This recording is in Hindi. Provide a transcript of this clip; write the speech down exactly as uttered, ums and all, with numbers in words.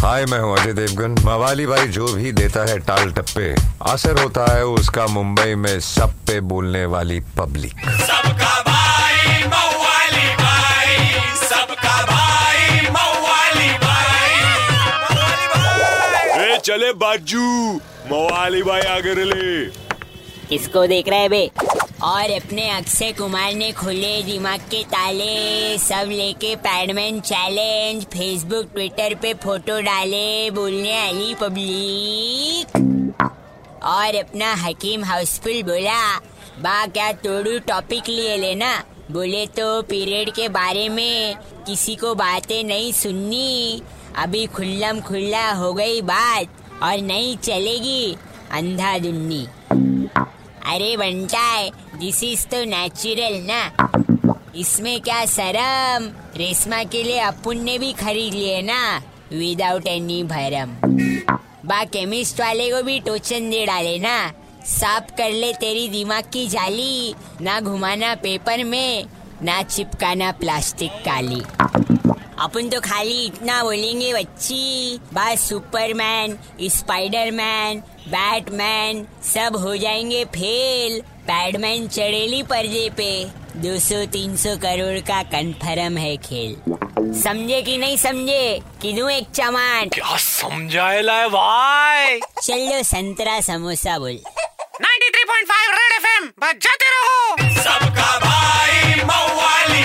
हाय, मैं हूँ अजय देवगन। मवाली भाई जो भी देता है टाल टप्पे, असर होता है उसका मुंबई में सब पे बोलने वाली पब्लिक। सबका भाई मवाली भाई, सबका भाई मवाली भाई, मवाली भाई। ए चले बाजू, मवाली भाई आगे ले। किसको देख रहे बे? और अपने अक्षय कुमार ने खुले दिमाग के ताले, सब लेके पैडमैन चैलेंज, फेसबुक ट्विटर पे फोटो डाले बोलने वाली पब्लिक। और अपना हकीम हाउसफुल बोला, बा क्या तोड़ू टॉपिक लिए लेना, बोले तो पीरियड के बारे में किसी को बातें नहीं सुननी, अभी खुल्लम खुल्ला हो गई बात और नहीं चलेगी अंधाधुन्नी। अरे बनता है, दिस इज तो नेचुरल ना, इसमें क्या शर्म। रेशमा के लिए अपुन ने भी खरीद लिए ना, विदाउट एनी भरम। बा केमिस्ट वाले को भी टोचन दे डाले ना, साफ कर ले तेरी दिमाग की जाली, ना घुमाना पेपर में, ना चिपकाना प्लास्टिक काली। अपन तो खाली इतना बोलेंगे बच्ची, बस सुपरमैन, स्पाइडरमैन, बैटमैन सब हो जाएंगे फेल। पैडमैन चढ़ेली पर्दे पे, दो सौ तीन सौ करोड़ का कंफर्म है खेल। समझे कि नहीं समझे? कि दूं एक चमान? क्या समझाएला है भाई। चलो संतरा समोसा बोल। तिरानवे पॉइंट पाँच रेड एफ़एम बजाते रहो। सबका भाई मवाली